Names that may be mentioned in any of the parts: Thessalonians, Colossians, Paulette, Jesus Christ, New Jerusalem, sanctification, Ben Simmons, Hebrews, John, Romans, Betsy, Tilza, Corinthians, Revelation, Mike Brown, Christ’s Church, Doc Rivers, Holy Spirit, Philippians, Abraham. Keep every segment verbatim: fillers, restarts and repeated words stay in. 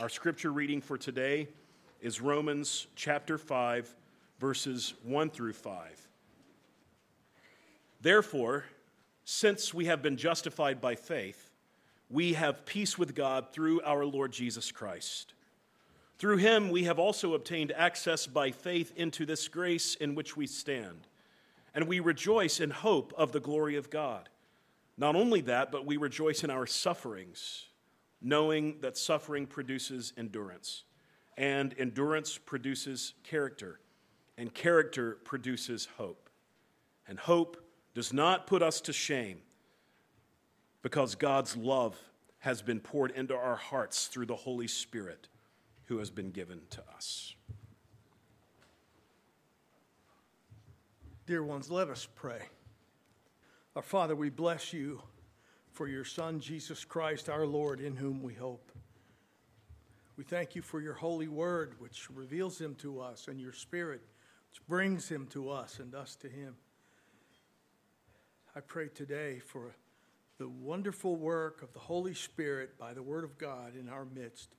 Our scripture reading for today is Romans chapter five, verses one through five. Therefore, since we have been justified by faith, we have peace with God through our Lord Jesus Christ. Through him we have also obtained access by faith into this grace in which we stand, and we rejoice in hope of the glory of God. Not only that, but we rejoice in our sufferings, knowing that suffering produces endurance, and endurance produces character, and character produces hope. And hope does not put us to shame, because God's love has been poured into our hearts through the Holy Spirit who has been given to us. Dear ones, let us pray. Our Father, we bless you for your Son, Jesus Christ, our Lord, in whom we hope. We thank you for your holy word, which reveals him to us, and your Spirit, which brings him to us and us to him. I pray today for the wonderful work of the Holy Spirit by the word of God in our midst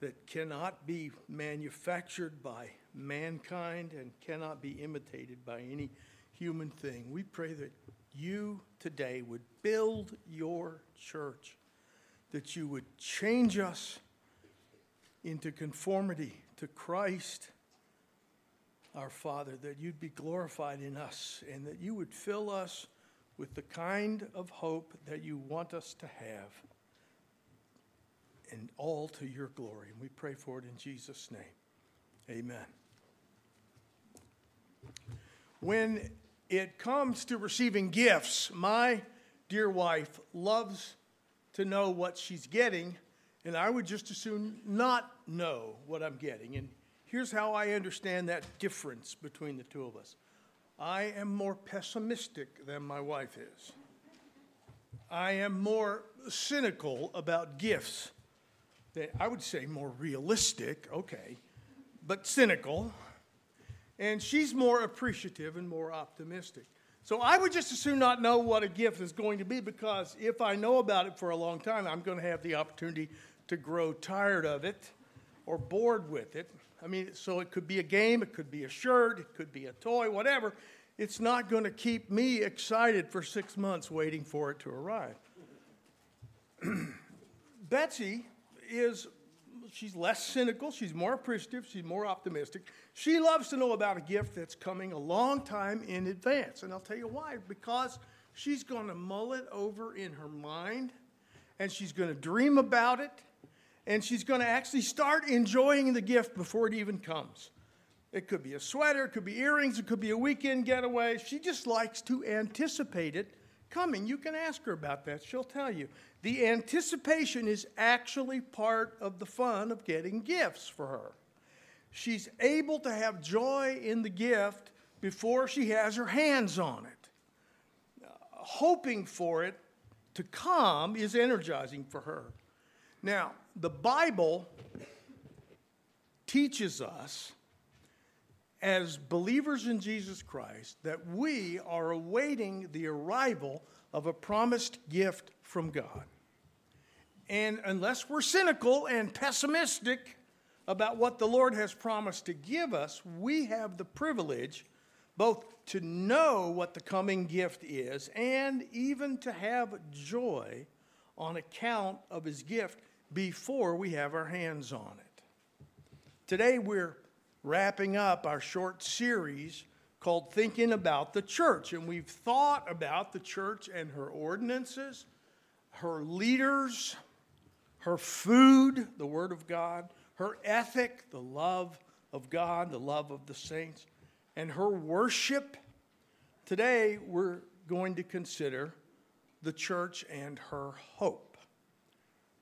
that cannot be manufactured by mankind and cannot be imitated by any human thing. We pray that you today would build your church, that you would change us into conformity to Christ, our Father, that you'd be glorified in us, and that you would fill us with the kind of hope that you want us to have, and all to your glory. And we pray for it in Jesus' name. Amen. When it comes to receiving gifts, my dear wife loves to know what she's getting, and I would just as soon not know what I'm getting. And here's how I understand that difference between the two of us. I am more pessimistic than my wife is. I am more cynical about gifts. I would say more realistic, okay, but cynical. And she's more appreciative and more optimistic. So I would just as soon not know what a gift is going to be, because if I know about it for a long time, I'm going to have the opportunity to grow tired of it or bored with it. I mean, so it could be a game, it could be a shirt, it could be a toy, whatever. It's not going to keep me excited for six months waiting for it to arrive. Betsy is... she's less cynical, she's more appreciative, she's more optimistic. She loves to know about a gift that's coming a long time in advance. And I'll tell you why. Because she's going to mull it over in her mind, and she's going to dream about it, and she's going to actually start enjoying the gift before it even comes. It could be a sweater, it could be earrings, it could be a weekend getaway. She just likes to anticipate it coming. You can ask her about that. She'll tell you. The anticipation is actually part of the fun of getting gifts for her. She's able to have joy in the gift before she has her hands on it. Uh, hoping for it to come is energizing for her. Now, the Bible teaches us as believers in Jesus Christ that we are awaiting the arrival of a promised gift from God. And unless we're cynical and pessimistic about what the Lord has promised to give us, we have the privilege both to know what the coming gift is and even to have joy on account of his gift before we have our hands on it. Today we're wrapping up our short series called Thinking About the Church. And we've thought about the church and her ordinances, her leaders, her food, the Word of God, her ethic, the love of God, the love of the saints, and her worship. Today, we're going to consider the church and her hope.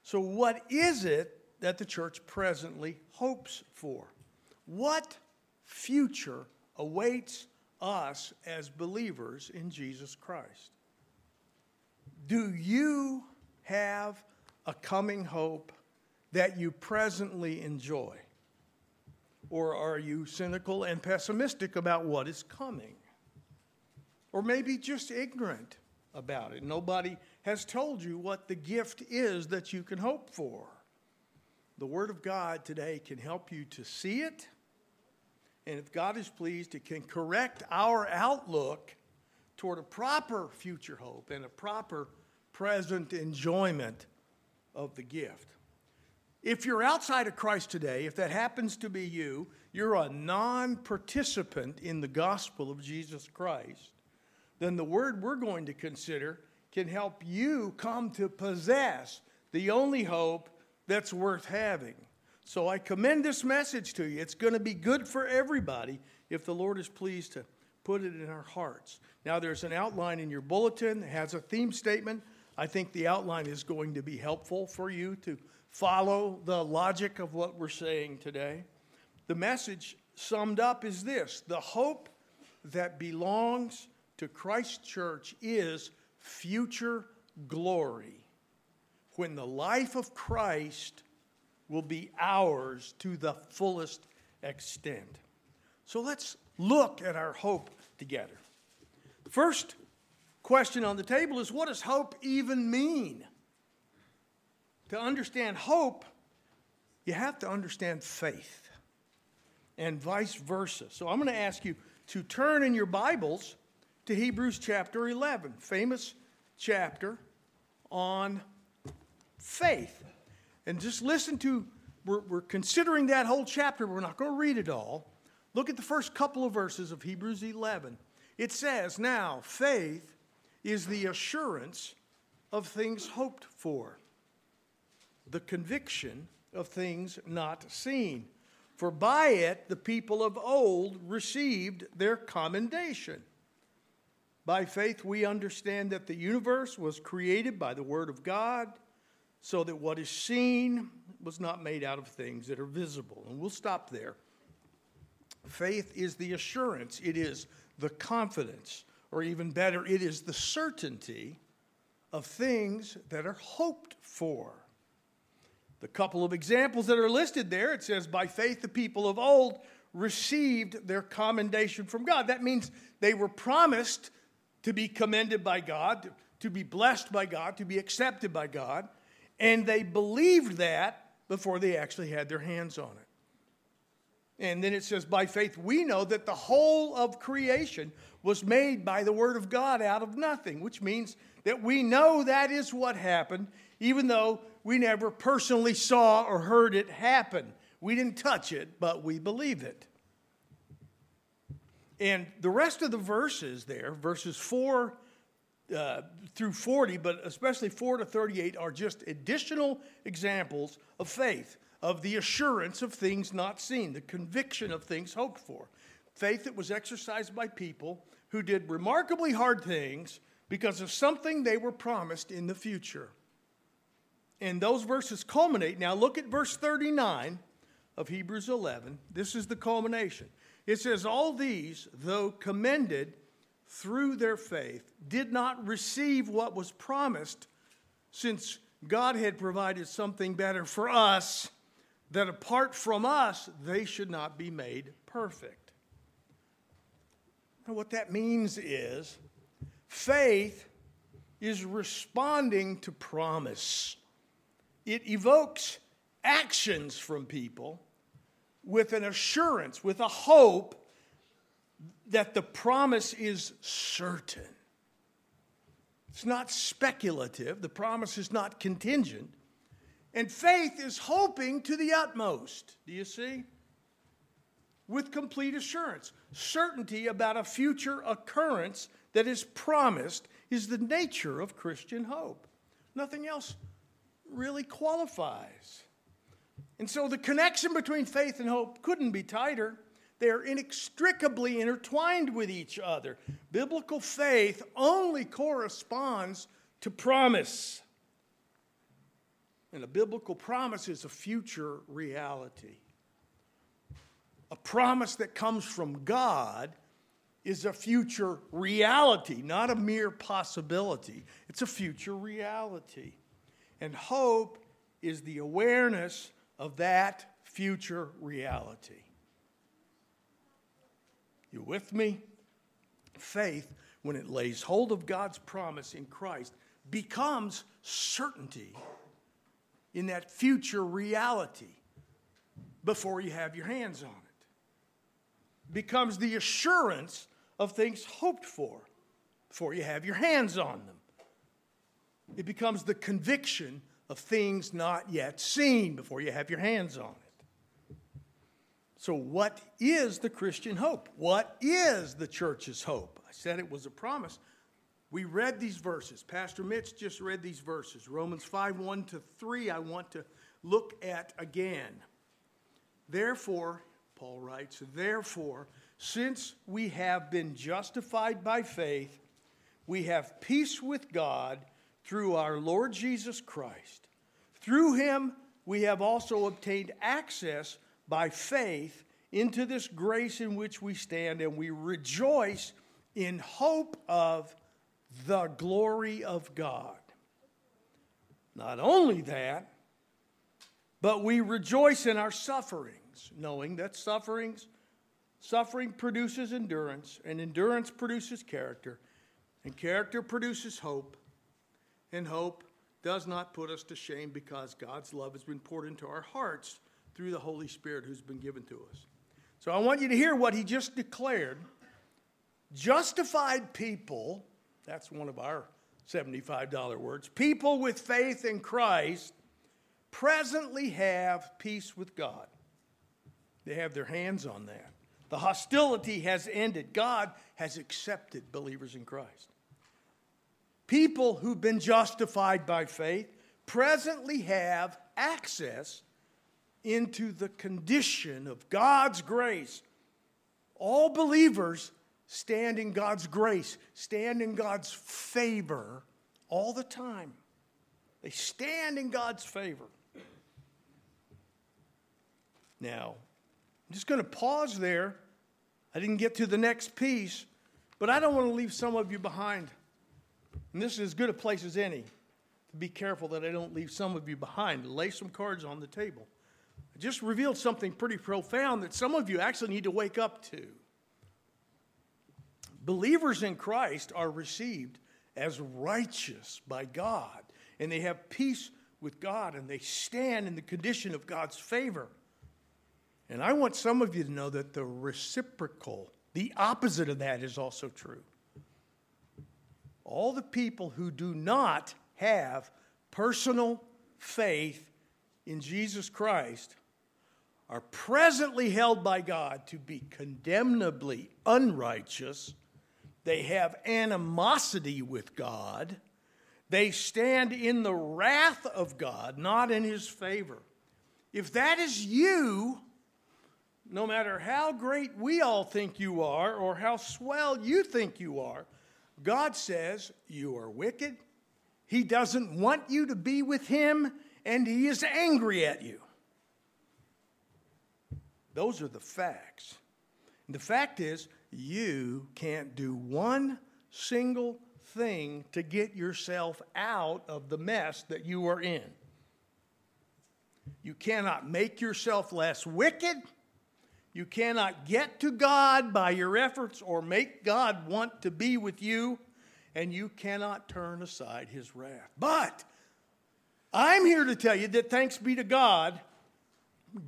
So what is it that the church presently hopes for? What future awaits us as believers in Jesus Christ? Do you have a coming hope that you presently enjoy? Or are you cynical and pessimistic about what is coming? Or maybe just ignorant about it. Nobody has told you what the gift is that you can hope for. The Word of God today can help you to see it. And if God is pleased, it can correct our outlook toward a proper future hope and a proper present enjoyment of the gift. If you're outside of Christ today, if that happens to be you, you're a non-participant in the gospel of Jesus Christ, then the word we're going to consider can help you come to possess the only hope that's worth having. So I commend this message to you. It's going to be good for everybody if the Lord is pleased to put it in our hearts. Now, there's an outline in your bulletin that has a theme statement. I think the outline is going to be helpful for you to follow the logic of what we're saying today. The message summed up is this: the hope that belongs to Christ's church is future glory, when the life of Christ will be ours to the fullest extent. So let's look at our hope together. First question on the table is, what does hope even mean? To understand hope, you have to understand faith, and vice versa. So I'm going to ask you to turn in your Bibles to Hebrews chapter eleven, famous chapter on faith. And just listen to, we're, we're considering that whole chapter. We're not going to read it all. Look at the first couple of verses of Hebrews eleven. It says, now faith is the assurance of things hoped for, the conviction of things not seen. For by it the people of old received their commendation. By faith we understand that the universe was created by the word of God, so that what is seen was not made out of things that are visible. And we'll stop there. Faith is the assurance. It is the confidence, or even better, it is the certainty of things that are hoped for. The couple of examples that are listed there, it says, by faith the people of old received their commendation from God. That means they were promised to be commended by God, to be blessed by God, to be accepted by God. And they believed that before they actually had their hands on it. And then it says, by faith we know that the whole of creation was made by the word of God out of nothing, which means that we know that is what happened, even though we never personally saw or heard it happen. We didn't touch it, but we believe it. And the rest of the verses there, verses four Uh, through forty, but especially four to thirty-eight, are just additional examples of faith, of the assurance of things not seen, the conviction of things hoped for. Faith that was exercised by people who did remarkably hard things because of something they were promised in the future. And those verses culminate. Now look at verse thirty-nine of Hebrews eleven. This is the culmination. It says, all these, though commended through their faith, did not receive what was promised, since God had provided something better for us, that apart from us, they should not be made perfect. Now, what that means is faith is responding to promise. It evokes actions from people with an assurance, with a hope, that the promise is certain. It's not speculative. The promise is not contingent. And faith is hoping to the utmost. Do you see? With complete assurance. Certainty about a future occurrence that is promised is the nature of Christian hope. Nothing else really qualifies. And so the connection between faith and hope couldn't be tighter. They are inextricably intertwined with each other. Biblical faith only corresponds to promise. And a biblical promise is a future reality. A promise that comes from God is a future reality, not a mere possibility. It's a future reality. And hope is the awareness of that future reality. You with me? Faith, when it lays hold of God's promise in Christ, becomes certainty in that future reality before you have your hands on it. Becomes the assurance of things hoped for before you have your hands on them. It becomes the conviction of things not yet seen before you have your hands on it. So what is the Christian hope? What is the church's hope? I said it was a promise. We read these verses. Pastor Mitch just read these verses. Romans five, one to three, I want to look at again. Therefore, Paul writes, therefore, since we have been justified by faith, we have peace with God through our Lord Jesus Christ. Through him, we have also obtained access by faith into this grace in which we stand, and we rejoice in hope of the glory of God. Not only that, but we rejoice in our sufferings, knowing that sufferings, suffering produces endurance, and endurance produces character, and character produces hope, and hope does not put us to shame because God's love has been poured into our hearts through the Holy Spirit who's been given to us. So I want you to hear what he just declared. Justified people, that's one of our seventy-five dollar words, people with faith in Christ presently have peace with God. They have their hands on that. The hostility has ended. God has accepted believers in Christ. People who've been justified by faith presently have access into the condition of God's grace. All believers stand in God's grace, stand in God's favor all the time. They stand in God's favor. Now, I'm just going to pause there. I didn't get to the next piece, but I don't want to leave some of you behind. And this is as good a place as any to be careful that I don't leave some of you behind. Lay some cards on the table. I just revealed something pretty profound that some of you actually need to wake up to. Believers in Christ are received as righteous by God, and they have peace with God, and they stand in the condition of God's favor. And I want some of you to know that the reciprocal, the opposite of that, is also true. All the people who do not have personal faith in Jesus Christ are presently held by God to be condemnably unrighteous. They have animosity with God. They stand in the wrath of God, not in his favor. If that is you, no matter how great we all think you are or how swell you think you are, God says you are wicked. He doesn't want you to be with him, and he is angry at you. Those are the facts. And the fact is, you can't do one single thing to get yourself out of the mess that you are in. You cannot make yourself less wicked. You cannot get to God by your efforts or make God want to be with you, and you cannot turn aside his wrath. But I'm here to tell you that thanks be to God,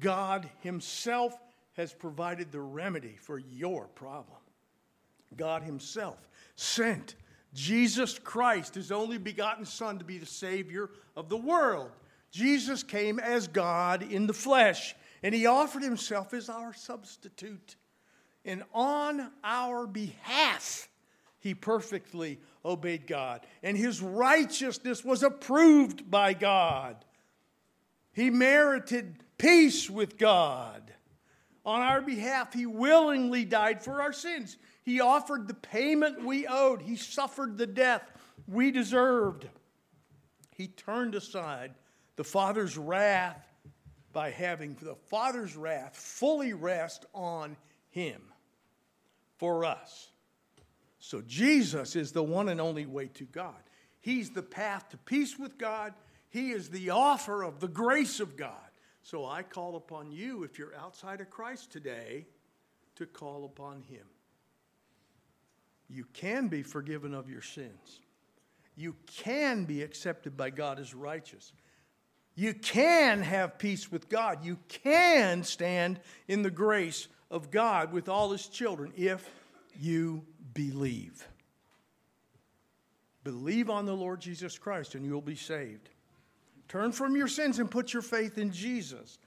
God himself has provided the remedy for your problem. God himself sent Jesus Christ, his only begotten Son, to be the Savior of the world. Jesus came as God in the flesh, and he offered himself as our substitute. And on our behalf, he perfectly obeyed God. And his righteousness was approved by God. He merited peace with God. On our behalf, he willingly died for our sins. He offered the payment we owed. He suffered the death we deserved. He turned aside the Father's wrath by having the Father's wrath fully rest on him for us. So Jesus is the one and only way to God. He's the path to peace with God. He is the offer of the grace of God. So I call upon you, if you're outside of Christ today, to call upon him. You can be forgiven of your sins. You can be accepted by God as righteous. You can have peace with God. You can stand in the grace of God with all His children if you believe. Believe on the Lord Jesus Christ and you'll be saved. Turn from your sins and put your faith in Jesus.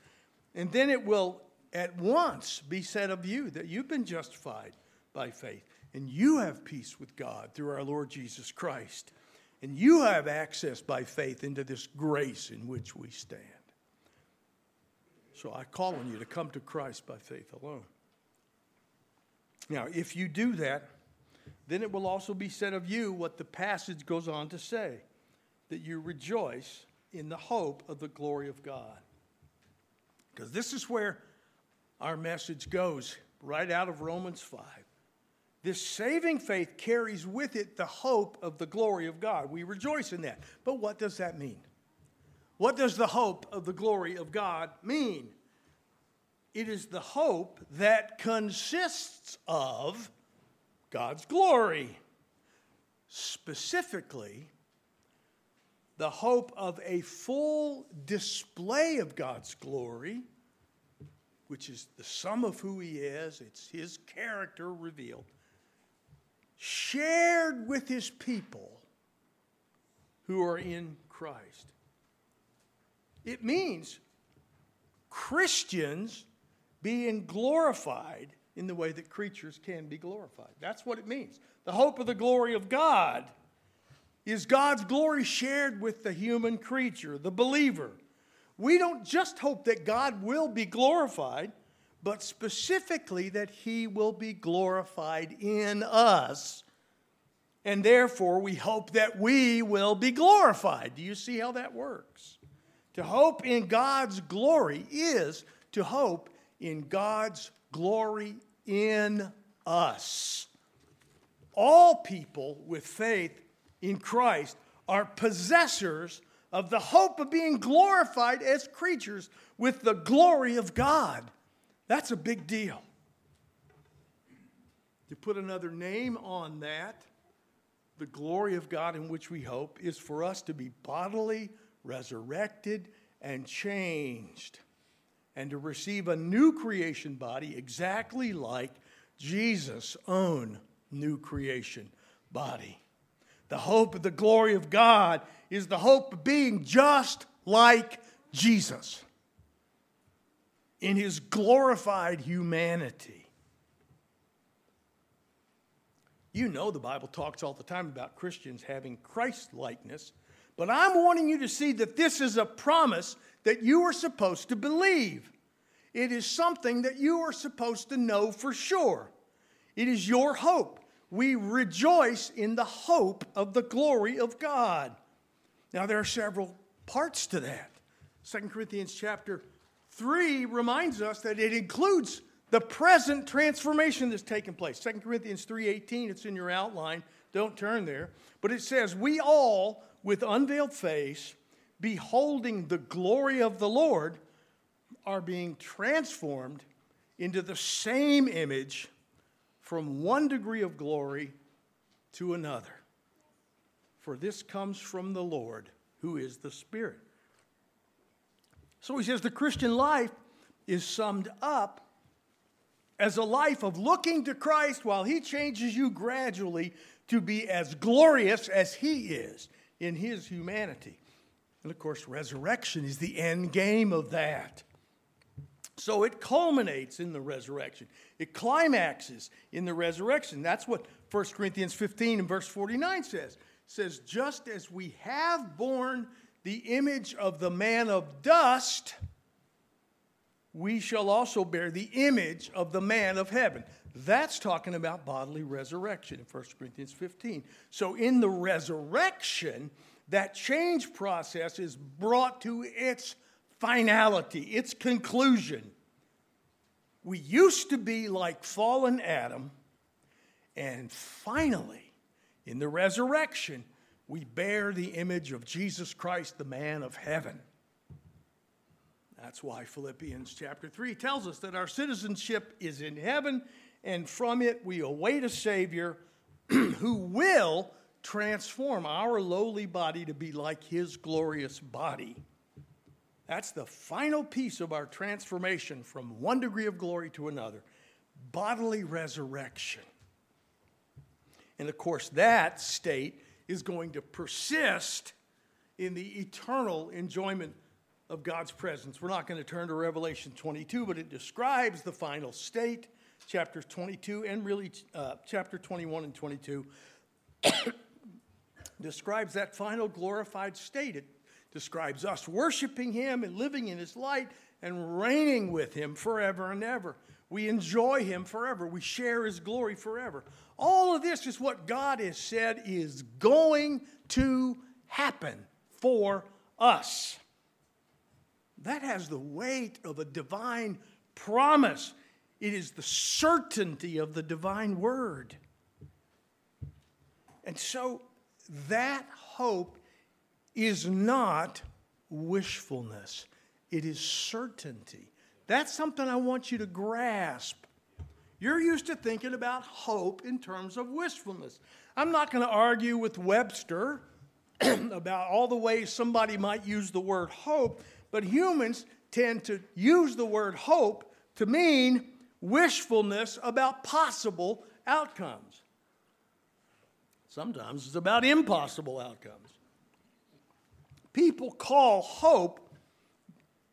And then it will at once be said of you that you've been justified by faith. And you have peace with God through our Lord Jesus Christ. And you have access by faith into this grace in which we stand. So I call on you to come to Christ by faith alone. Now, if you do that, then it will also be said of you what the passage goes on to say, that you rejoice in the hope of the glory of God. Because this is where our message goes, right out of Romans five. This saving faith carries with it the hope of the glory of God. We rejoice in that. But what does that mean? What does the hope of the glory of God mean? It is the hope that consists of God's glory. Specifically, the hope of a full display of God's glory, which is the sum of who He is. It's His character revealed, shared with His people who are in Christ. It means Christians being glorified in the way that creatures can be glorified. That's what it means. The hope of the glory of God is God's glory shared with the human creature, the believer. We don't just hope that God will be glorified, but specifically that He will be glorified in us. And therefore, we hope that we will be glorified. Do you see how that works? To hope in God's glory is to hope in God's glory in us. All people with faith in Christ are possessors of the hope of being glorified as creatures with the glory of God. That's a big deal. To put another name on that, the glory of God in which we hope is for us to be bodily resurrected and changed, and to receive a new creation body exactly like Jesus' own new creation body. The hope of the glory of God is the hope of being just like Jesus in His glorified humanity. You know the Bible talks all the time about Christians having Christ-likeness, but I'm wanting you to see that this is a promise that you are supposed to believe. It is something that you are supposed to know for sure. It is your hope. We rejoice in the hope of the glory of God. Now, there are several parts to that. Second Corinthians chapter three reminds us that it includes the present transformation that's taking place. Second Corinthians three eighteen, it's in your outline. Don't turn there. But it says, we all, with unveiled face, beholding the glory of the Lord, are being transformed into the same image from one degree of glory to another. For this comes from the Lord, who is the Spirit. So he says the Christian life is summed up as a life of looking to Christ while He changes you gradually to be as glorious as He is in His humanity. And of course, resurrection is the end game of that. So it culminates in the resurrection. It climaxes in the resurrection. That's what First Corinthians fifteen and verse forty-nine says. It says, just as we have borne the image of the man of dust, we shall also bear the image of the man of heaven. That's talking about bodily resurrection in First Corinthians fifteen. So in the resurrection, that change process is brought to its finality, its conclusion. We used to be like fallen Adam, and finally, in the resurrection, we bear the image of Jesus Christ, the man of heaven. That's why Philippians chapter three tells us that our citizenship is in heaven, and from it we await a Savior who will transform our lowly body to be like His glorious body. That's the final piece of our transformation from one degree of glory to another. Bodily resurrection. And of course, that state is going to persist in the eternal enjoyment of God's presence. We're not going to turn to Revelation twenty-two, but it describes the final state, chapters twenty-two and really uh, chapter twenty-one and twenty-two. Describes that final glorified state. It describes us worshiping him and living in his light and reigning with him forever and ever. We enjoy him forever. We share his glory forever. All of this is what God has said is going to happen for us. That has the weight of a divine promise. It is the certainty of the divine word. And so that hope is not wishfulness. It is certainty. That's something I want you to grasp. You're used to thinking about hope in terms of wishfulness. I'm not going to argue with Webster about all the ways somebody might use the word hope, but humans tend to use the word hope to mean wishfulness about possible outcomes. Sometimes it's about impossible outcomes. People call hope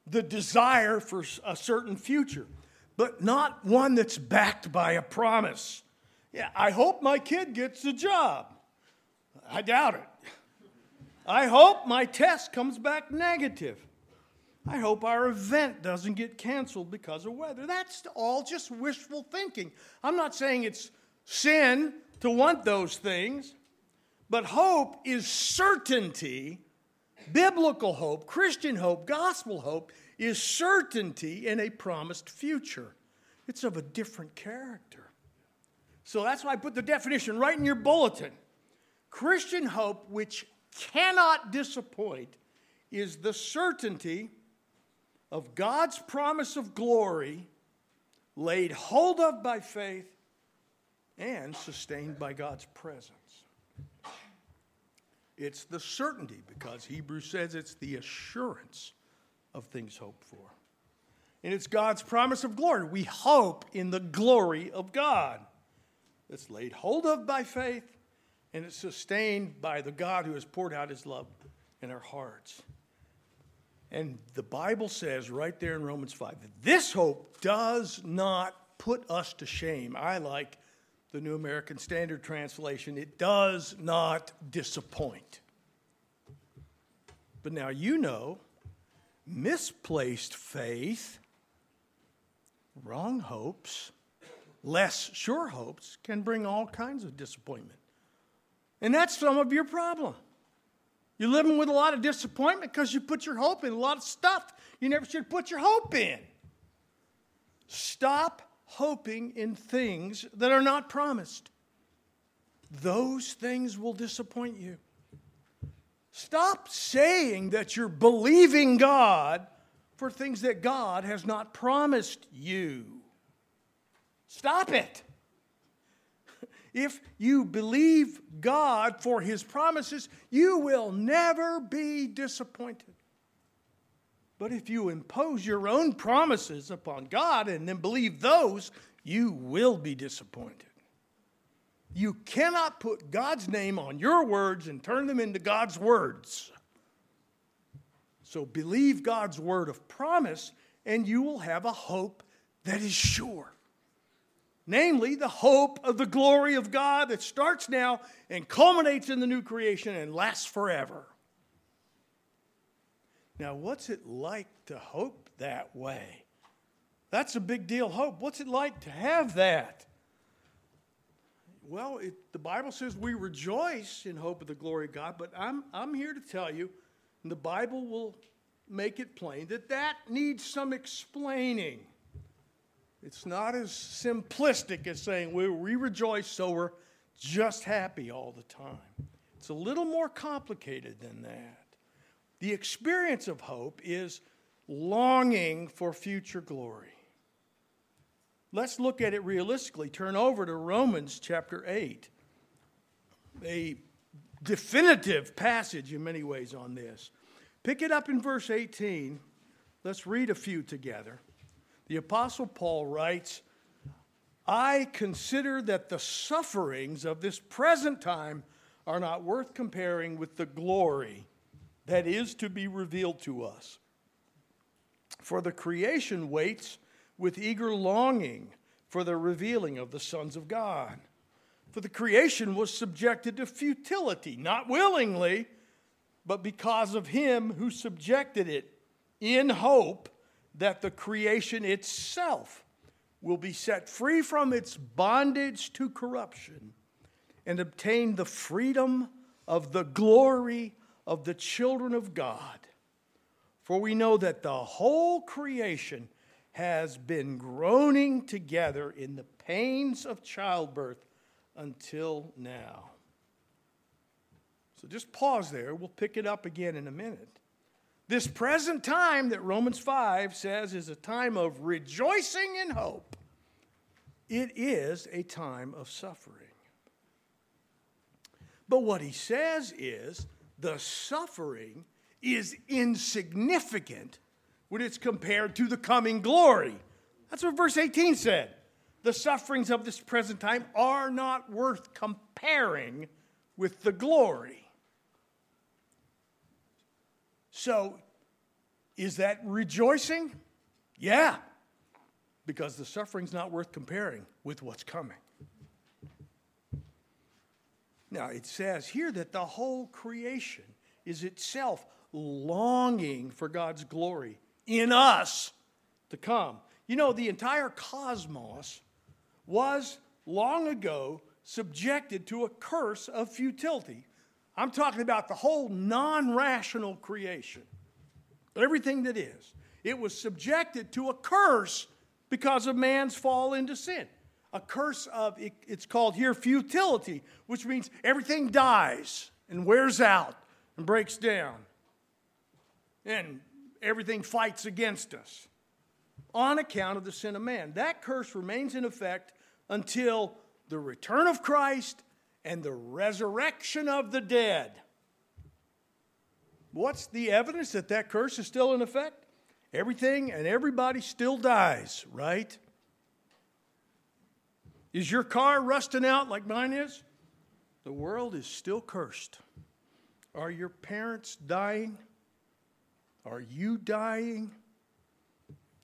the desire for a certain future, but not one that's backed by a promise. Yeah, I hope my kid gets a job. I doubt it. I hope my test comes back negative. I hope our event doesn't get canceled because of weather. That's all just wishful thinking. I'm not saying it's sin to want those things, but hope is certainty. Biblical hope, Christian hope, gospel hope is certainty in a promised future. It's of a different character. So that's why I put the definition right in your bulletin. Christian hope, which cannot disappoint, is the certainty of God's promise of glory laid hold of by faith and sustained by God's presence. It's the certainty, because Hebrews says it's the assurance of things hoped for. And it's God's promise of glory. We hope in the glory of God. It's laid hold of by faith, and it's sustained by the God who has poured out his love in our hearts. And the Bible says right there in Romans five that this hope does not put us to shame. I like the New American Standard Translation, it does not disappoint. But now you know, misplaced faith, wrong hopes, less sure hopes can bring all kinds of disappointment. And that's some of your problem. You're living with a lot of disappointment because you put your hope in a lot of stuff you never should put your hope in. Stop hoping in things that are not promised. Those things will disappoint you. Stop saying that you're believing God for things that God has not promised you. Stop it. If you believe God for his promises, you will never be disappointed. But if you impose your own promises upon God and then believe those, you will be disappointed. You cannot put God's name on your words and turn them into God's words. So believe God's word of promise, and you will have a hope that is sure. Namely, the hope of the glory of God that starts now and culminates in the new creation and lasts forever. Now, what's it like to hope that way? That's a big deal, hope. What's it like to have that? Well, it, the Bible says we rejoice in hope of the glory of God, but I'm, I'm here to tell you, and the Bible will make it plain, that that needs some explaining. It's not as simplistic as saying we, we rejoice so we're just happy all the time. It's a little more complicated than that. The experience of hope is longing for future glory. Let's look at it realistically. Turn over to Romans chapter eight, a definitive passage in many ways on this. Pick it up in verse eighteen Let's read a few together. The Apostle Paul writes, I consider that the sufferings of this present time are not worth comparing with the glory that is to be revealed to us. For the creation waits with eager longing for the revealing of the sons of God. For the creation was subjected to futility, not willingly, but because of him who subjected it, in hope that the creation itself will be set free from its bondage to corruption and obtain the freedom of the glory of the children of God. For we know that the whole creation has been groaning together in the pains of childbirth until now. So just pause there. We'll pick it up again in a minute. This present time that Romans five says is a time of rejoicing in hope. It is a time of suffering. But what he says is the suffering is insignificant when it's compared to the coming glory. That's what verse eighteen said. The sufferings of this present time are not worth comparing with the glory. So, is that rejoicing? Yeah, because the suffering's not worth comparing with what's coming. Now, it says here that the whole creation is itself longing for God's glory in us to come. You know, the entire cosmos was long ago subjected to a curse of futility. I'm talking about the whole non-rational creation, everything that is. It was subjected to a curse because of man's fall into sin. A curse of, it, it's called here futility, which means everything dies and wears out and breaks down. And everything fights against us on account of the sin of man. That curse remains in effect until the return of Christ and the resurrection of the dead. What's the evidence that that curse is still in effect? Everything and everybody still dies, right? Is your car rusting out like mine is? The world is still cursed. Are your parents dying? Are you dying?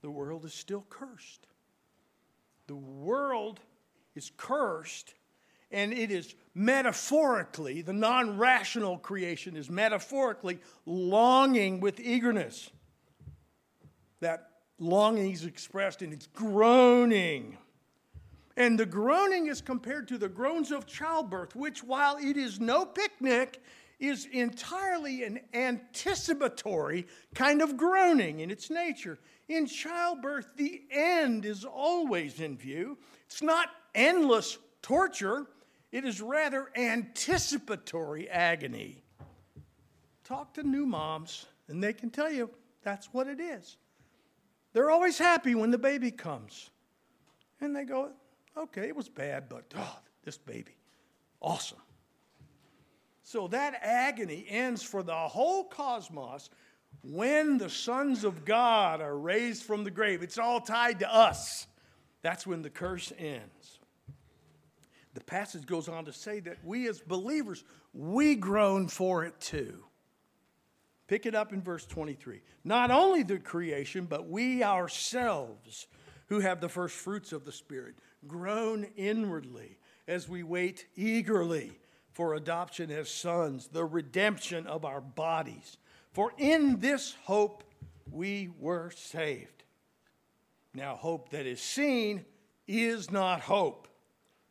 The world is still cursed. The world is cursed, and it is metaphorically, the non-rational creation is metaphorically longing with eagerness. That longing is expressed in its groaning. And the groaning is compared to the groans of childbirth, which, while it is no picnic, is entirely an anticipatory kind of groaning in its nature. In childbirth, the end is always in view. It's not endless torture. It is rather anticipatory agony. Talk to new moms, and they can tell you that's what it is. They're always happy when the baby comes. And they go, okay, it was bad, but oh, this baby, awesome. So that agony ends for the whole cosmos when the sons of God are raised from the grave. It's all tied to us. That's when the curse ends. The passage goes on to say that we as believers, we groan for it too. Pick it up in verse twenty-three. Not only the creation, but we ourselves who have the first fruits of the Spirit groan inwardly as we wait eagerly for adoption as sons, the redemption of our bodies. For in this hope we were saved. Now hope that is seen is not hope,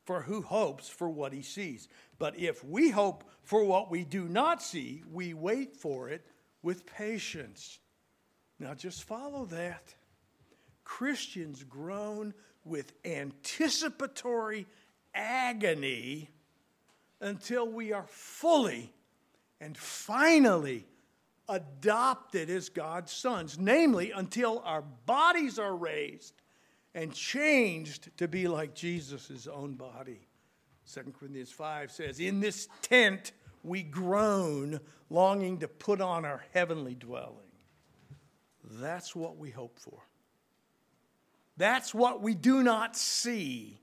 for who hopes for what he sees? But if we hope for what we do not see, we wait for it with patience. Now just follow that. Christians groan with anticipatory agony until we are fully and finally adopted as God's sons, namely until our bodies are raised and changed to be like Jesus' own body. Second Corinthians five says, in this tent we groan, longing to put on our heavenly dwelling. That's what we hope for. That's what we do not see,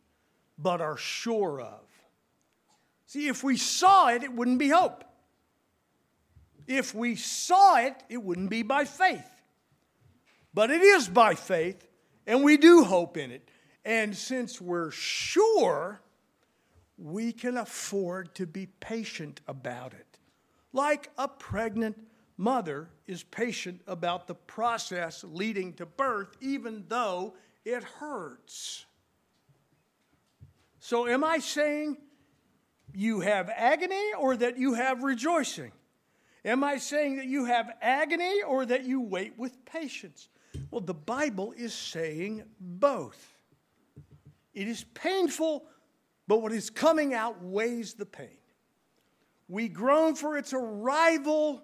but are sure of. See, if we saw it, it wouldn't be hope. If we saw it, it wouldn't be by faith. But it is by faith, and we do hope in it. And since we're sure, we can afford to be patient about it. Like a pregnant mother is patient about the process leading to birth, even though it hurts. So am I saying you have agony or that you have rejoicing? Am I saying that you have agony or that you wait with patience? Well, the Bible is saying both. It is painful, but what is coming outweighs the pain. We groan for its arrival,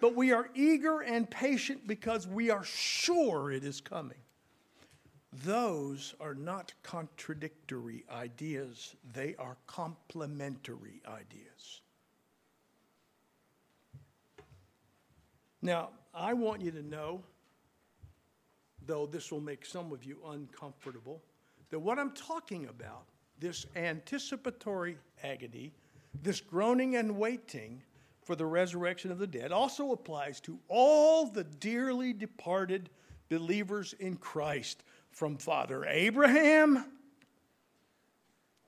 but we are eager and patient because we are sure it is coming. Those are not contradictory ideas. They are complementary ideas. Now, I want you to know, though this will make some of you uncomfortable, that what I'm talking about, this anticipatory agony, this groaning and waiting for the resurrection of the dead, also applies to all the dearly departed believers in Christ, from Father Abraham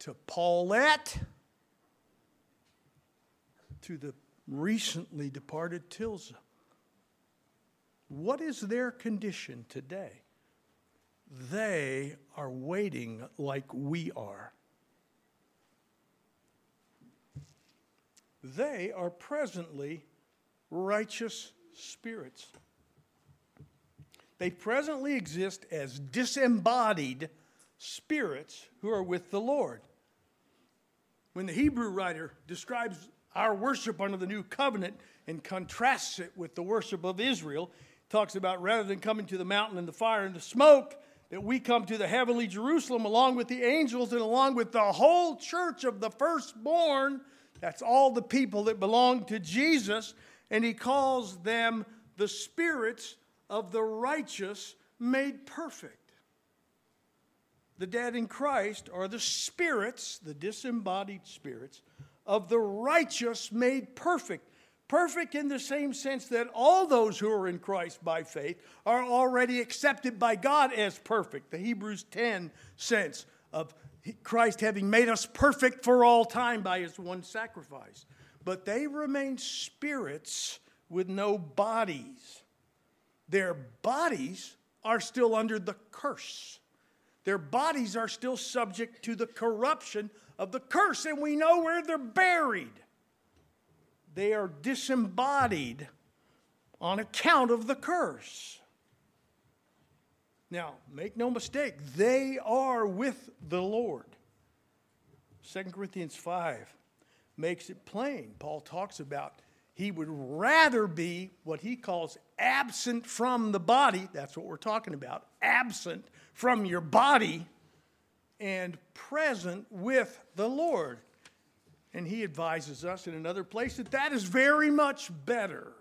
to Paulette to the recently departed Tilza. What is their condition today? They are waiting like we are. They are presently righteous spirits. They presently exist as disembodied spirits who are with the Lord. When the Hebrew writer describes our worship under the new covenant and contrasts it with the worship of Israel, talks about rather than coming to the mountain and the fire and the smoke, that we come to the heavenly Jerusalem along with the angels and along with the whole church of the firstborn. That's all the people that belong to Jesus, and he calls them the spirits of the righteous made perfect. The dead in Christ are the spirits, the disembodied spirits, of the righteous made perfect. Perfect in the same sense that all those who are in Christ by faith are already accepted by God as perfect. The Hebrews ten sense of Christ having made us perfect for all time by his one sacrifice. But they remain spirits with no bodies. Their bodies are still under the curse. Their bodies are still subject to the corruption of the curse, and we know where they're buried. They are disembodied on account of the curse. Now, make no mistake, they are with the Lord. Second Corinthians five makes it plain. Paul talks about he would rather be what he calls absent from the body. That's what we're talking about. Absent from your body and present with the Lord. And he advises us in another place that that is very much better.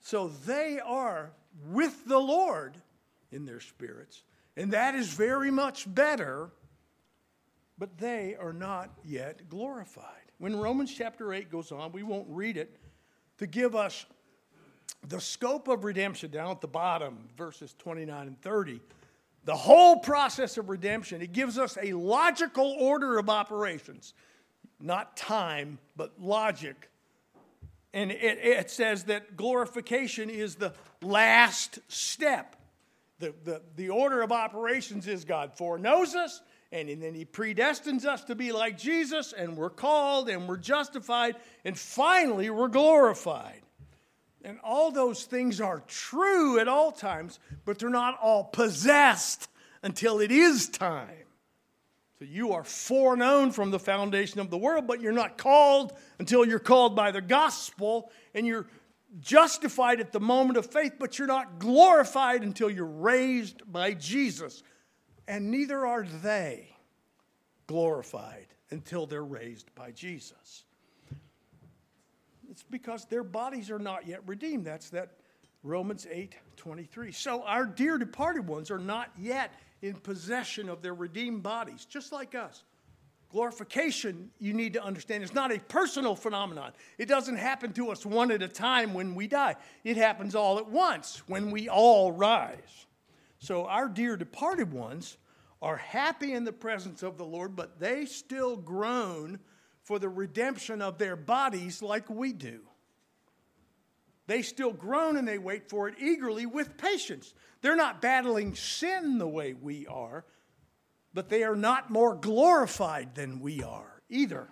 So they are with the Lord in their spirits, and that is very much better, but they are not yet glorified. When Romans chapter eight goes on, we won't read it, to give us the scope of redemption down at the bottom, verses twenty-nine and thirty. The whole process of redemption, it gives us a logical order of operations, not time, but logic. And it, it says that glorification is the last step. The, the, the order of operations is God foreknows us, and, and then he predestines us to be like Jesus, and we're called, and we're justified, and finally we're glorified. And all those things are true at all times, but they're not all possessed until it is time. So you are foreknown from the foundation of the world, but you're not called until you're called by the gospel, and you're justified at the moment of faith, but you're not glorified until you're raised by Jesus. And neither are they glorified until they're raised by Jesus. It's because their bodies are not yet redeemed. That's that Romans eight twenty-three. So our dear departed ones are not yet in possession of their redeemed bodies, just like us. Glorification, you need to understand, is not a personal phenomenon. It doesn't happen to us one at a time when we die. It happens all at once when we all rise. So our dear departed ones are happy in the presence of the Lord, but they still groan for the redemption of their bodies like we do. They still groan and they wait for it eagerly with patience. They're not battling sin the way we are, but they are not more glorified than we are either.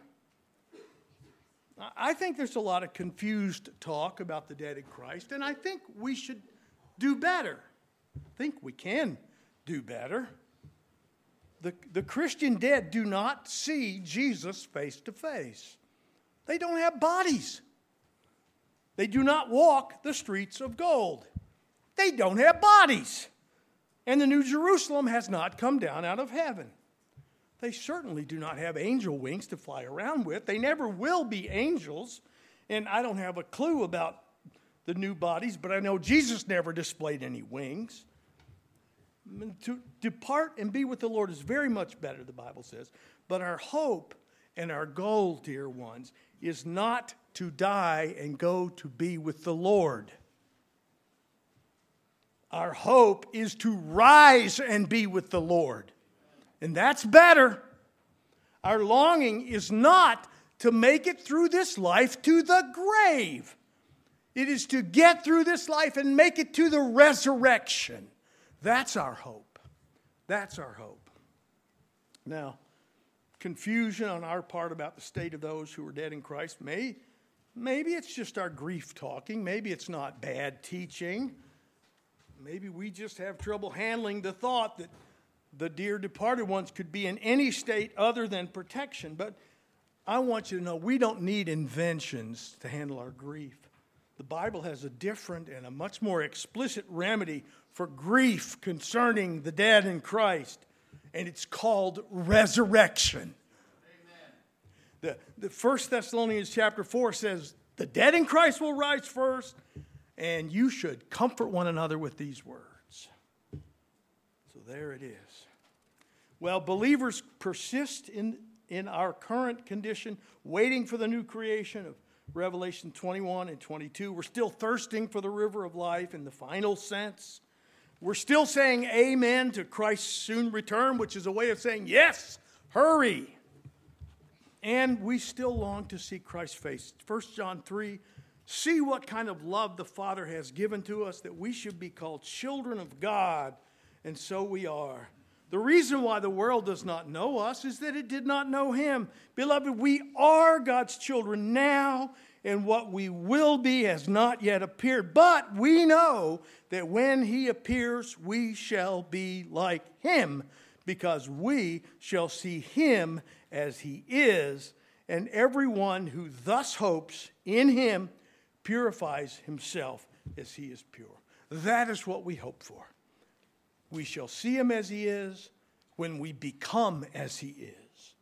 I think there's a lot of confused talk about the dead in Christ, and I think we should do better. I think we can do better. The, the Christian dead do not see Jesus face to face. They don't have bodies. They do not walk the streets of gold. They don't have bodies. And the New Jerusalem has not come down out of heaven. They certainly do not have angel wings to fly around with. They never will be angels. And I don't have a clue about the new bodies, but I know Jesus never displayed any wings. To depart and be with the Lord is very much better, the Bible says. But our hope and our goal, dear ones, is not to die and go to be with the Lord. Our hope is to rise and be with the Lord. And that's better. Our longing is not to make it through this life to the grave. It is to get through this life and make it to the resurrection. That's our hope. That's our hope. Now, confusion on our part about the state of those who are dead in Christ. May, maybe it's just our grief talking. Maybe it's not bad teaching. Maybe we just have trouble handling the thought that the dear departed ones could be in any state other than protection. But I want you to know we don't need inventions to handle our grief. The Bible has a different and a much more explicit remedy for grief concerning the dead in Christ, and it's called resurrection. Amen. The, the First Thessalonians chapter four says, the dead in Christ will rise first, and you should comfort one another with these words. So there it is. Well, believers persist in, in our current condition, waiting for the new creation of Revelation twenty-one and twenty-two. We're still thirsting for the river of life in the final sense. We're still saying amen to Christ's soon return, which is a way of saying, yes, hurry. And we still long to see Christ's face. First John three, see what kind of love the Father has given to us, that we should be called children of God, and so we are. The reason why the world does not know us is that it did not know him. Beloved, we are God's children now, and what we will be has not yet appeared. But we know that when he appears, we shall be like him, because we shall see him as he is. And everyone who thus hopes in him purifies himself as he is pure. That is what we hope for. We shall see him as he is when we become as he is.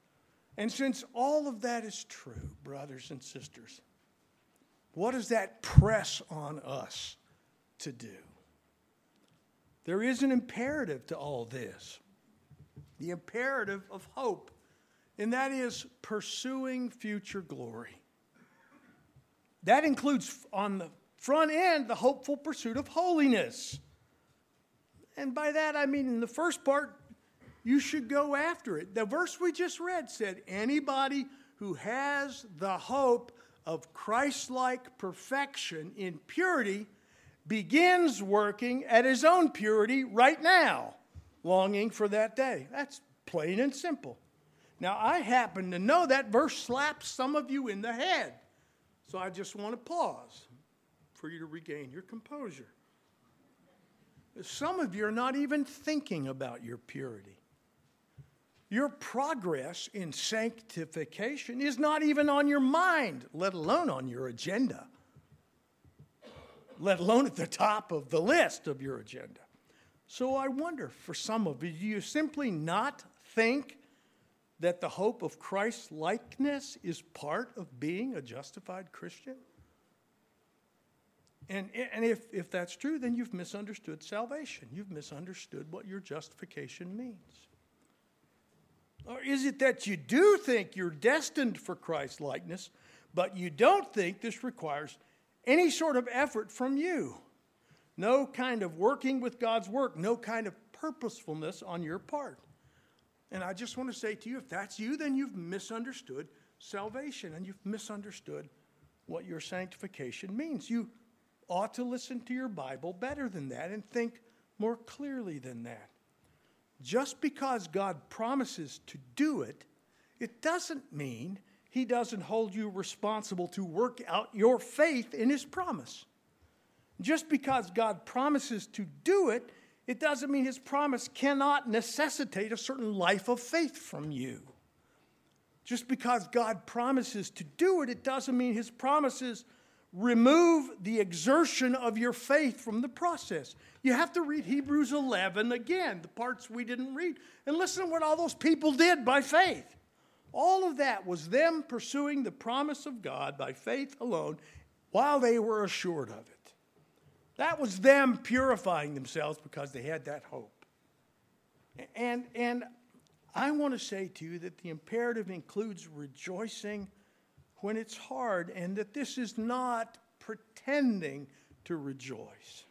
And since all of that is true, brothers and sisters, what does that press on us to do? There is an imperative to all this, the imperative of hope, and that is pursuing future glory. That includes, on the front end, the hopeful pursuit of holiness. And by that, I mean, in the first part, you should go after it. The verse we just read said, anybody who has the hope of Christ-like perfection in purity begins working at his own purity right now, longing for that day. That's plain and simple. Now, I happen to know that verse slaps some of you in the head. So I just want to pause for you to regain your composure. Some of you are not even thinking about your purity. Your progress in sanctification is not even on your mind, let alone on your agenda, let alone at the top of the list of your agenda. So I wonder, for some of you, do you simply not think that the hope of Christ's likeness is part of being a justified Christian? And, and if, if that's true, then you've misunderstood salvation. You've misunderstood what your justification means. Or is it that you do think you're destined for Christ's likeness, but you don't think this requires any sort of effort from you? No kind of working with God's work, no kind of purposefulness on your part. And I just want to say to you, if that's you, then you've misunderstood salvation and you've misunderstood what your sanctification means. You ought to listen to your Bible better than that and think more clearly than that. Just because God promises to do it, it doesn't mean He doesn't hold you responsible to work out your faith in His promise. Just because God promises to do it, it doesn't mean His promise cannot necessitate a certain life of faith from you. Just because God promises to do it, it doesn't mean His promises remove the exertion of your faith from the process. You have to read Hebrews eleven again, the parts we didn't read, and listen to what all those people did by faith. All of that was them pursuing the promise of God by faith alone while they were assured of it. That was them purifying themselves because they had that hope. And, and I want to say to you that the imperative includes rejoicing when it's hard, and that this is not pretending to rejoice.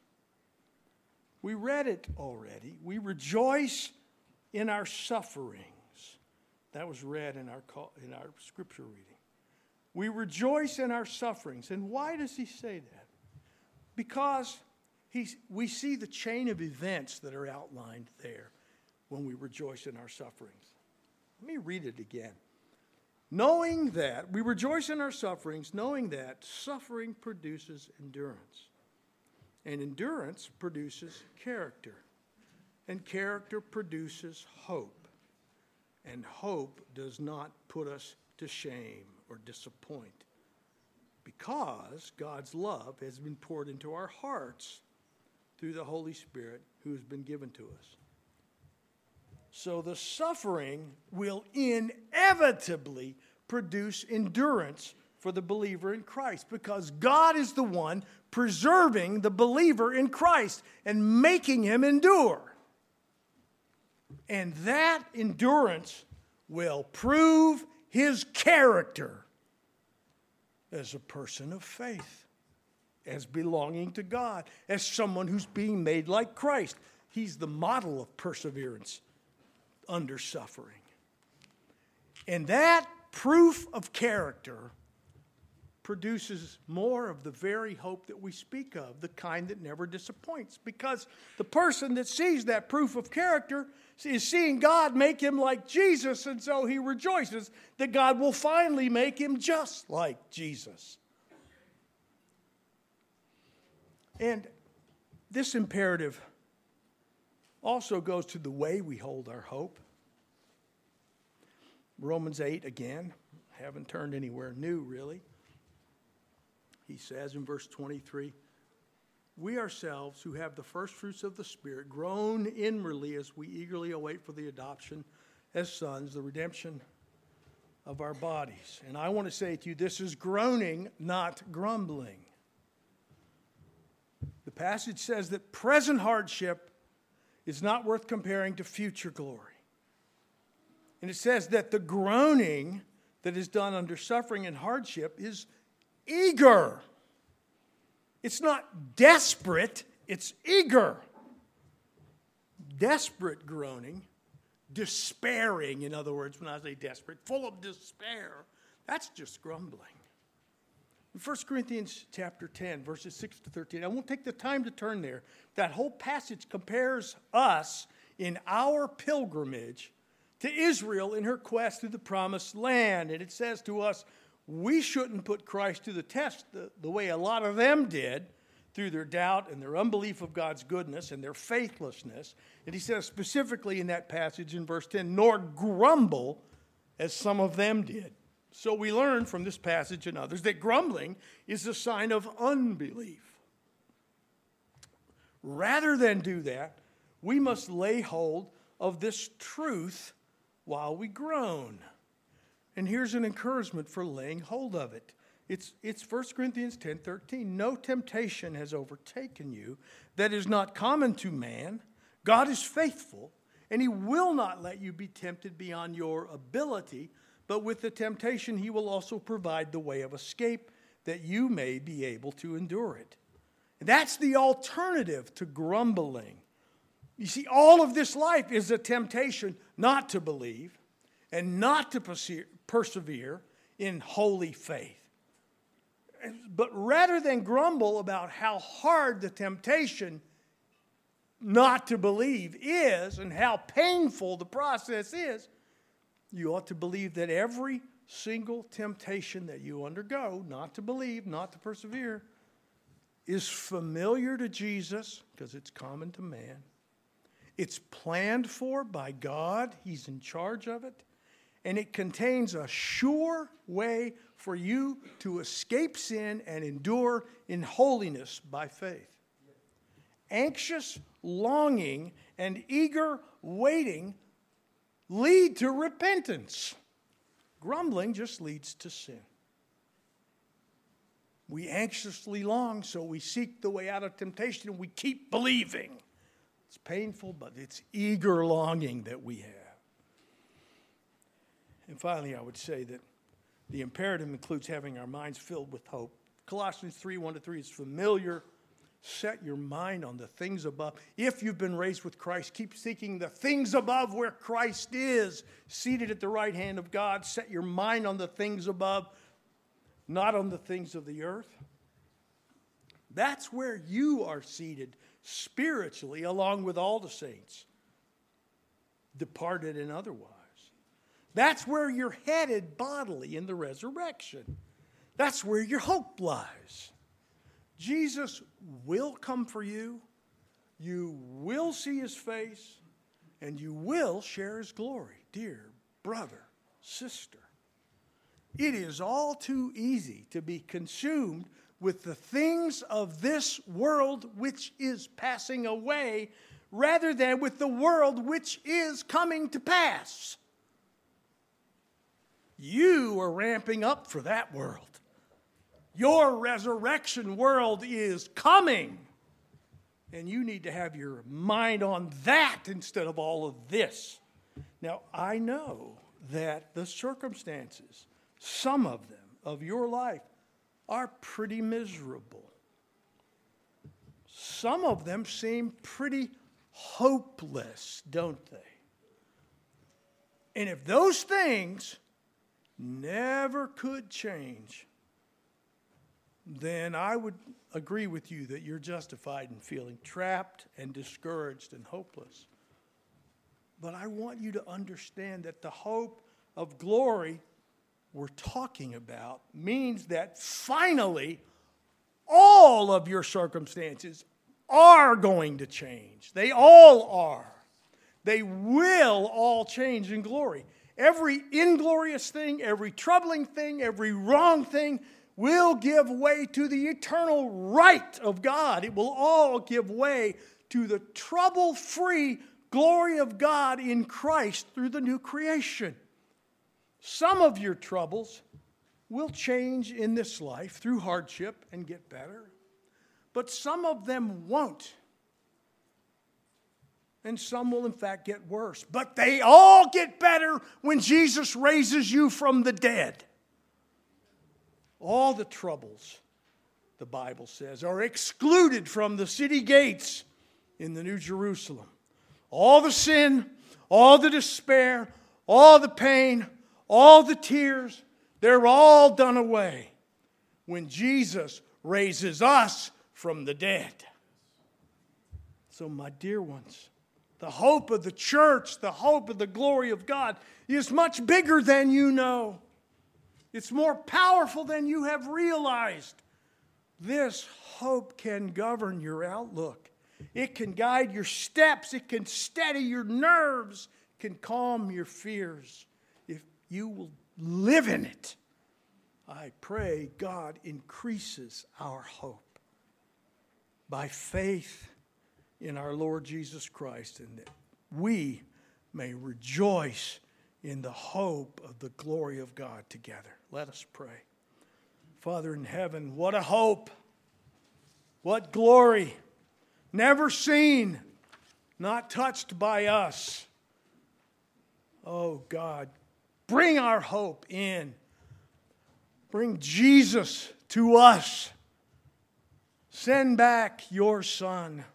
We read it already. We rejoice in our sufferings. That was read in our in our scripture reading. We rejoice in our sufferings. And why does he say that? Because he's, we see the chain of events that are outlined there when we rejoice in our sufferings. Let me read it again. Knowing that, we rejoice in our sufferings, knowing that suffering produces endurance. And endurance produces character. And character produces hope. And hope does not put us to shame or disappoint, because God's love has been poured into our hearts through the Holy Spirit who has been given to us. So the suffering will inevitably produce endurance for the believer in Christ, because God is the one preserving the believer in Christ and making him endure. And that endurance will prove his character as a person of faith, as belonging to God, as someone who's being made like Christ. He's the model of perseverance under suffering. And that proof of character produces more of the very hope that we speak of, the kind that never disappoints, because the person that sees that proof of character is seeing God make him like Jesus, and so he rejoices that God will finally make him just like Jesus. And this imperative also goes to the way we hold our hope. Romans eight again, haven't turned anywhere new really. He says in verse twenty-three, we ourselves who have the first fruits of the Spirit groan inwardly as we eagerly await for the adoption as sons, the redemption of our bodies. And I want to say to you, this is groaning, not grumbling. The passage says that present hardship is not worth comparing to future glory. And it says that the groaning that is done under suffering and hardship is eager. It's not desperate, it's eager. Desperate groaning, despairing, in other words, when I say desperate, full of despair, that's just grumbling. In First Corinthians chapter ten, verses six to thirteen, I won't take the time to turn there. That whole passage compares us in our pilgrimage to Israel in her quest through the promised land. And it says to us, we shouldn't put Christ to the test the, the way a lot of them did through their doubt and their unbelief of God's goodness and their faithlessness. And he says specifically in that passage in verse ten, nor grumble as some of them did. So we learn from this passage and others that grumbling is a sign of unbelief. Rather than do that, we must lay hold of this truth while we groan. And here's an encouragement for laying hold of it. It's, it's First Corinthians ten thirteen. No temptation has overtaken you that is not common to man. God is faithful, and he will not let you be tempted beyond your ability, but with the temptation he will also provide the way of escape that you may be able to endure it. And that's the alternative to grumbling. You see, all of this life is a temptation not to believe and not to perse- persevere in holy faith. But rather than grumble about how hard the temptation not to believe is and how painful the process is, you ought to believe that every single temptation that you undergo, not to believe, not to persevere, is familiar to Jesus because it's common to man. It's planned for by God. He's in charge of it. And it contains a sure way for you to escape sin and endure in holiness by faith. Anxious longing and eager waiting lead to repentance. Grumbling just leads to sin. We anxiously long, so we seek the way out of temptation, and we keep believing. It's painful, but it's eager longing that we have. And finally, I would say that the imperative includes having our minds filled with hope. Colossians three, one to three is familiar. Set your mind on the things above. If you've been raised with Christ, keep seeking the things above where Christ is, seated at the right hand of God. Set your mind on the things above, not on the things of the earth. That's where you are seated spiritually, along with all the saints, departed and otherwise. That's where you're headed bodily in the resurrection. That's where your hope lies. Jesus will come for you. You will see his face. And you will share his glory, dear brother, sister. It is all too easy to be consumed with the things of this world which is passing away, rather than with the world which is coming to pass. You are ramping up for that world. Your resurrection world is coming. And you need to have your mind on that instead of all of this. Now, I know that the circumstances, some of them, of your life are pretty miserable. Some of them seem pretty hopeless, don't they? And if those things never could change, then I would agree with you that you're justified in feeling trapped and discouraged and hopeless. But I want you to understand that the hope of glory we're talking about means that finally all of your circumstances are going to change. They all are. They will all change in glory. Every inglorious thing, every troubling thing, every wrong thing will give way to the eternal right of God. It will all give way to the trouble-free glory of God in Christ through the new creation. Some of your troubles will change in this life through hardship and get better, but some of them won't. And some will, in fact, get worse. But they all get better when Jesus raises you from the dead. All the troubles, the Bible says, are excluded from the city gates in the New Jerusalem. All the sin, all the despair, all the pain, all the tears, they're all done away when Jesus raises us from the dead. So, my dear ones, the hope of the church, the hope of the glory of God is much bigger than you know. It's more powerful than you have realized. This hope can govern your outlook. It can guide your steps. It can steady your nerves. It can calm your fears if you will live in it. I pray God increases our hope by faith in our Lord Jesus Christ, and that we may rejoice in the hope of the glory of God together. Let us pray. Father in heaven, what a hope. What glory. Never seen, not touched by us. Oh God, bring our hope in. Bring Jesus to us. Send back your Son,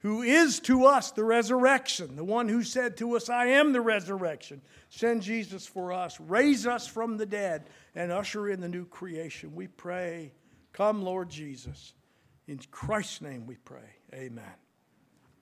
who is to us the resurrection, the one who said to us, I am the resurrection. Send Jesus for us. Raise us from the dead and usher in the new creation. We pray, come Lord Jesus. In Christ's name we pray. Amen.